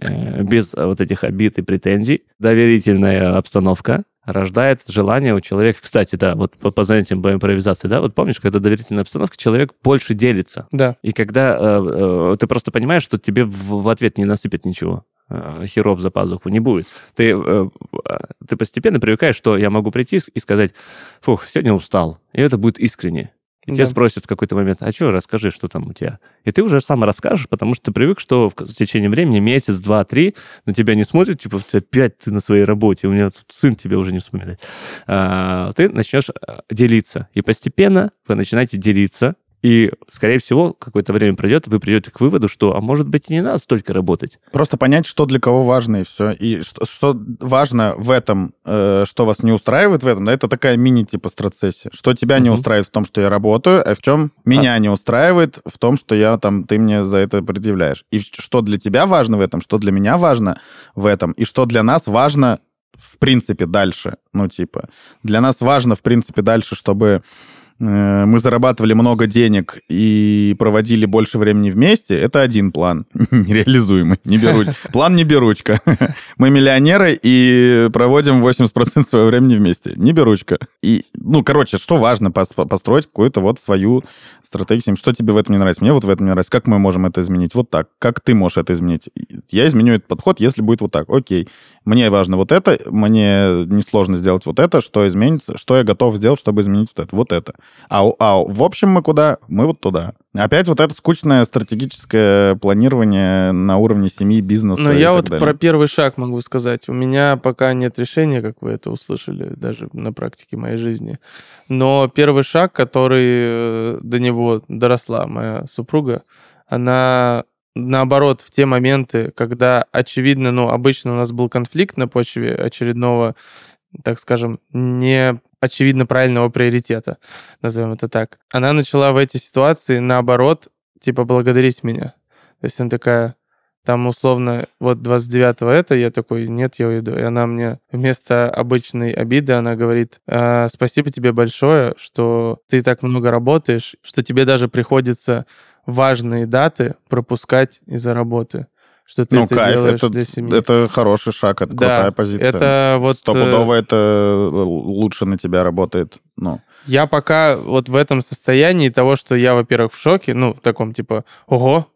э, без вот этих обид и претензий. Доверительная обстановка рождает желание у человека. Кстати, да, вот по, по занятиям по импровизации, да, вот помнишь, когда доверительная обстановка, человек больше делится. Да. И когда э, э, ты просто понимаешь, что тебе в, в ответ не насыпят ничего, э, херов за пазуху не будет. Ты, э, ты постепенно привыкаешь, что я могу прийти и сказать, фух, сегодня устал. И это будет искренне. И да. Тебя спросят в какой-то момент, а что, расскажи, что там у тебя. И ты уже сам расскажешь, потому что ты привык, что в течение времени, месяц, два, три, на тебя не смотрят, типа, опять ты на своей работе, у меня тут сын тебя уже не вспоминает. А, ты начнешь делиться. И постепенно вы начинаете делиться. И, скорее всего, какое-то время пройдет, вы придете к выводу, что, а может быть, и не надо столько работать. Просто понять, что для кого важно, и все. И что, что важно в этом, э, что вас не устраивает в этом, да, это такая мини-типа страцессия. Что тебя mm-hmm. не устраивает в том, что я работаю, а в чем меня а... не устраивает в том, что я там, ты мне за это предъявляешь. И что для тебя важно в этом, что для меня важно в этом, и что для нас важно, в принципе, дальше. Ну, типа, для нас важно, в принципе, дальше, чтобы мы зарабатывали много денег и проводили больше времени вместе, это один план. Нереализуемый. Не беруч... План не беручка. Мы миллионеры и проводим восемьдесят процентов своего времени вместе. Не беручка. И, ну, короче, что важно? Построить какую-то вот свою стратегию. Что тебе в этом не нравится? Мне вот в этом не нравится. Как мы можем это изменить? Вот так. Как ты можешь это изменить? Я изменю этот подход, если будет вот так. Окей. Мне важно вот это. Мне несложно сделать вот это. Что изменится? Что я готов сделать, чтобы изменить вот это? Вот это. А, а в общем мы куда? Мы вот туда. Опять вот это скучное стратегическое планирование на уровне семьи, бизнеса. Но и я так вот далее. Про первый шаг могу сказать. У меня пока нет решения, как вы это услышали, даже на практике моей жизни. Но первый шаг, который до него доросла моя супруга, она наоборот в те моменты, когда очевидно, ну, обычно у нас был конфликт на почве очередного, так скажем, не очевидно правильного приоритета, назовем это так. Она начала в эти ситуации, наоборот, типа, благодарить меня. То есть она такая, Там, условно, вот двадцать девятого это, я такой, нет, я уеду. И она мне вместо обычной обиды, она говорит, э, спасибо тебе большое, что ты так много работаешь, что тебе даже приходится важные даты пропускать из-за работы. Что ты ну, это кайф, делаешь это, для семьи. Это хороший шаг, это да, крутая позиция. Это вот... Стопудово это лучше на тебя работает. Ну. Я пока вот в этом состоянии того, что я, во-первых, в шоке, ну, в таком типа, ого,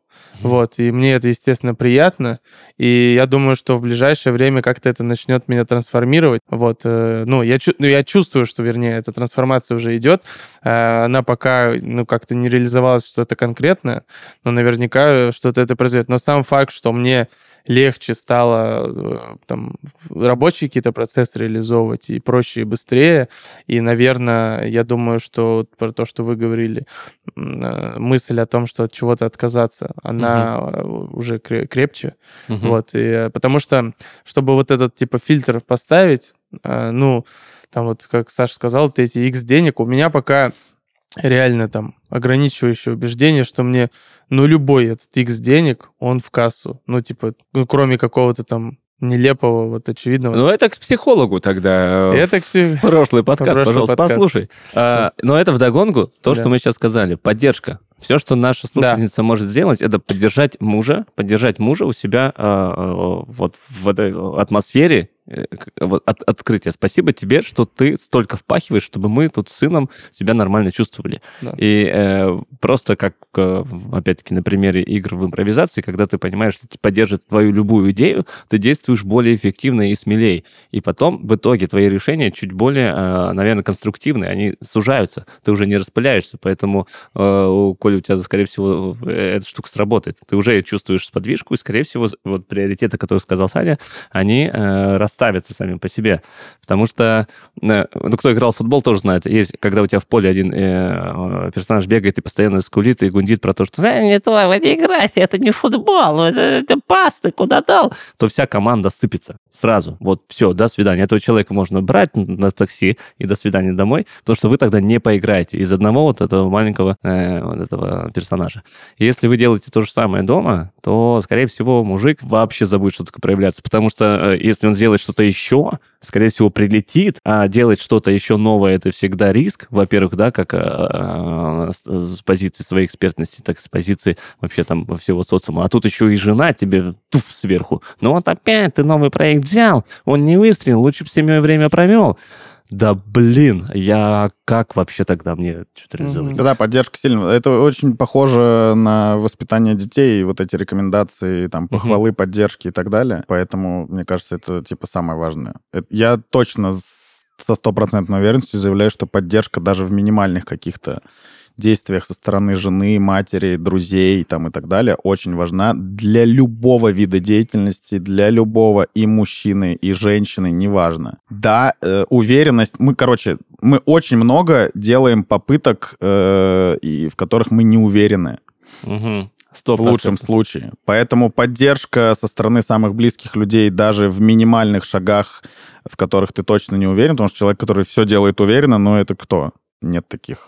вот, и мне это, естественно, приятно, и я думаю, что в ближайшее время как-то это начнет меня трансформировать, вот, ну, я, ну, я чувствую, что, вернее, эта трансформация уже идет, она пока, ну, как-то не реализовалась что-то конкретное, но наверняка что-то это произойдет, но сам факт, что мне легче стало там рабочие какие-то процессы реализовывать и проще, и быстрее. И, наверное, я думаю, что про то, что вы говорили, мысль о том, что от чего-то отказаться, она угу. уже крепче. Угу. Вот. И, потому что, чтобы вот этот типа фильтр поставить, ну, там вот, как Саша сказал, ты эти X денег, у меня пока... реально там ограничивающее убеждение, что мне, ну, любой этот X денег, он в кассу. Ну, типа, ну, кроме какого-то там нелепого, вот, очевидного. Ну, это к психологу тогда. Это к псих... Прошлый подкаст, Прошлый пожалуйста, подкаст. Послушай. А, но это вдогонку то, да. что мы сейчас сказали. Поддержка. Все, что наша слушательница да. может сделать, это поддержать мужа, поддержать мужа у себя а, вот в этой атмосфере от, открытия. Спасибо тебе, что ты столько впахиваешь, чтобы мы тут с сыном себя нормально чувствовали. Да. И э, просто как, опять-таки, на примере игр в импровизации, когда ты понимаешь, что ты поддержит твою любую идею, ты действуешь более эффективно и смелее. И потом, в итоге, твои решения чуть более, э, наверное, конструктивные, они сужаются, ты уже не распыляешься, поэтому э, у тебя, скорее всего, эта штука сработает. Ты уже чувствуешь подвижку, и, скорее всего, вот приоритеты, которые сказал Саня, они э, расставятся сами по себе. Потому что, э, ну, кто играл в футбол, тоже знает. Есть, когда у тебя в поле один э, персонаж бегает и постоянно скулит и гундит про то, что не то, вы не играйте, это не футбол, это, это пас, ты куда дал? То вся команда сыпется сразу. Вот, все, до свидания. Этого человека можно брать на такси и до свидания домой, потому что вы тогда не поиграете из одного вот этого маленького э, вот этого персонажа. Если вы делаете то же самое дома, то, скорее всего, мужик вообще забудет что-то проявляться, потому что если он сделает что-то еще, скорее всего, прилетит, а делать что-то еще новое — это всегда риск, во-первых, да, как а, а, с позиции своей экспертности, так и с позиции вообще там всего социума. А тут еще и жена тебе туф сверху. Ну вот опять ты новый проект взял, он не выстрелил, лучше бы с семьей время провел. Да блин, я как вообще тогда мне что-то реализовать? Да, поддержка сильно. Это очень похоже на воспитание детей, вот эти рекомендации, там, похвалы, uh-huh. поддержки и так далее. Поэтому, мне кажется, это типа самое важное. Это, я точно со стопроцентной уверенностью заявляю, что поддержка даже в минимальных каких-то действиях со стороны жены, матери, друзей там, и так далее очень важна для любого вида деятельности, для любого и мужчины, и женщины, неважно. Да, э, уверенность... Мы, короче, мы очень много делаем попыток, э, и в которых мы не уверены. Угу. сто процентов. В лучшем случае. Поэтому поддержка со стороны самых близких людей даже в минимальных шагах, в которых ты точно не уверен, потому что человек, который все делает уверенно, но это кто? Нет таких...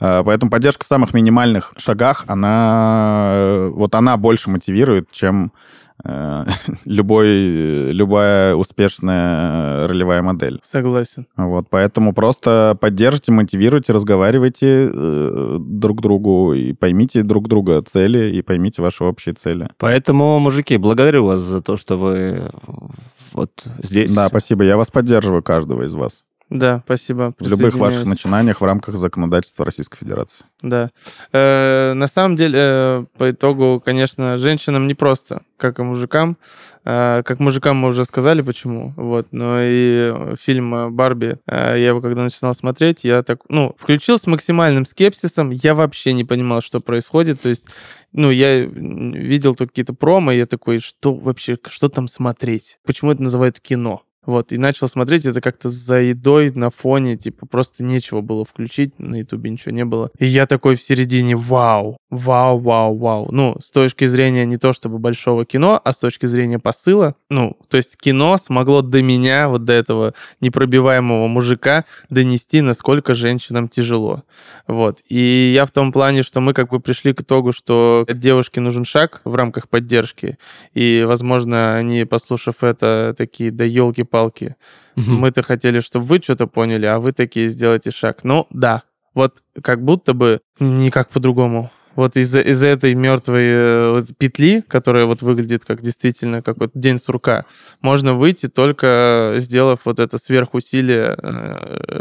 Поэтому поддержка в самых минимальных шагах, она, вот она больше мотивирует, чем э, любой, любая успешная ролевая модель. Согласен. Вот, поэтому просто поддержите, мотивируйте, разговаривайте э, друг к другу и поймите друг друга цели, и поймите ваши общие цели. Поэтому, мужики, благодарю вас за то, что вы вот здесь. Да, спасибо, я вас поддерживаю, каждого из вас. Да, спасибо. В любых ваших начинаниях в рамках законодательства Российской Федерации. Да. Э, на самом деле, э, по итогу, конечно, женщинам непросто, как и мужикам. Э, как мужикам мы уже сказали, почему. Вот. Но и фильм «Барби», э, я его когда начинал смотреть, я так, ну, включил с максимальным скепсисом. Я вообще не понимал, что происходит. То есть, ну, я видел только какие-то промо, и я такой, что вообще, что там смотреть? Почему это называют кино? Вот, и начал смотреть это как-то за едой на фоне, типа, просто нечего было включить, на Ютубе ничего не было. И я такой в середине, вау, вау, вау, вау. Ну, с точки зрения не то чтобы большого кино, а с точки зрения посыла, ну, то есть кино смогло до меня, вот до этого непробиваемого мужика, донести, насколько женщинам тяжело. Вот, и я в том плане, что мы как бы пришли к итогу, что девушке нужен шаг в рамках поддержки, и, возможно, они, послушав это, такие, да елки-палки, палки. Угу. Мы-то хотели, чтобы вы что-то поняли, а вы такие сделаете шаг. Ну, да. Вот как будто бы никак по-другому. Вот из-за из этой мертвой петли, которая вот выглядит как действительно как вот день сурка, можно выйти только сделав вот это сверхусилие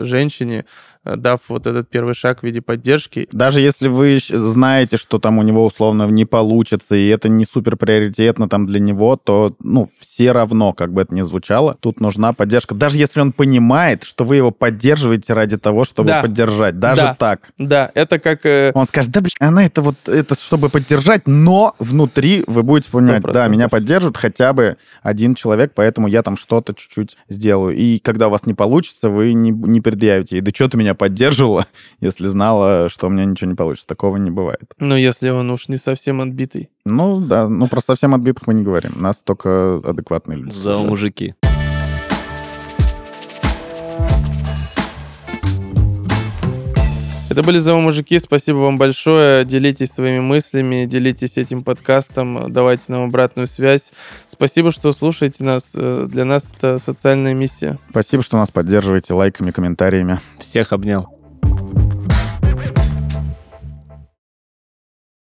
женщине, дав вот этот первый шаг в виде поддержки. Даже если вы знаете, что там у него условно не получится, и это не супер приоритетно там для него, то, ну, все равно, как бы это ни звучало, тут нужна поддержка. Даже если он понимает, что вы его поддерживаете ради того, чтобы да. поддержать. Даже да. так. Да, это как... Он скажет, да, блин, она это вот, это чтобы поддержать, но внутри вы будете понимать, сто процентов. Да, меня поддержит хотя бы один человек, поэтому я там что-то чуть-чуть сделаю. И когда у вас не получится, вы не, не предъявите. И да что ты меня поддерживала, если знала, что у меня ничего не получится. Такого не бывает. Ну, если он уж не совсем отбитый. Ну, да. Ну, про совсем отбитых мы не говорим. Нас только адекватные люди. За мужики. Это были «Зоомужики». Спасибо вам большое. Делитесь своими мыслями, делитесь этим подкастом, давайте нам обратную связь. Спасибо, что слушаете нас. Для нас это социальная миссия. Спасибо, что нас поддерживаете лайками, комментариями. Всех обнял.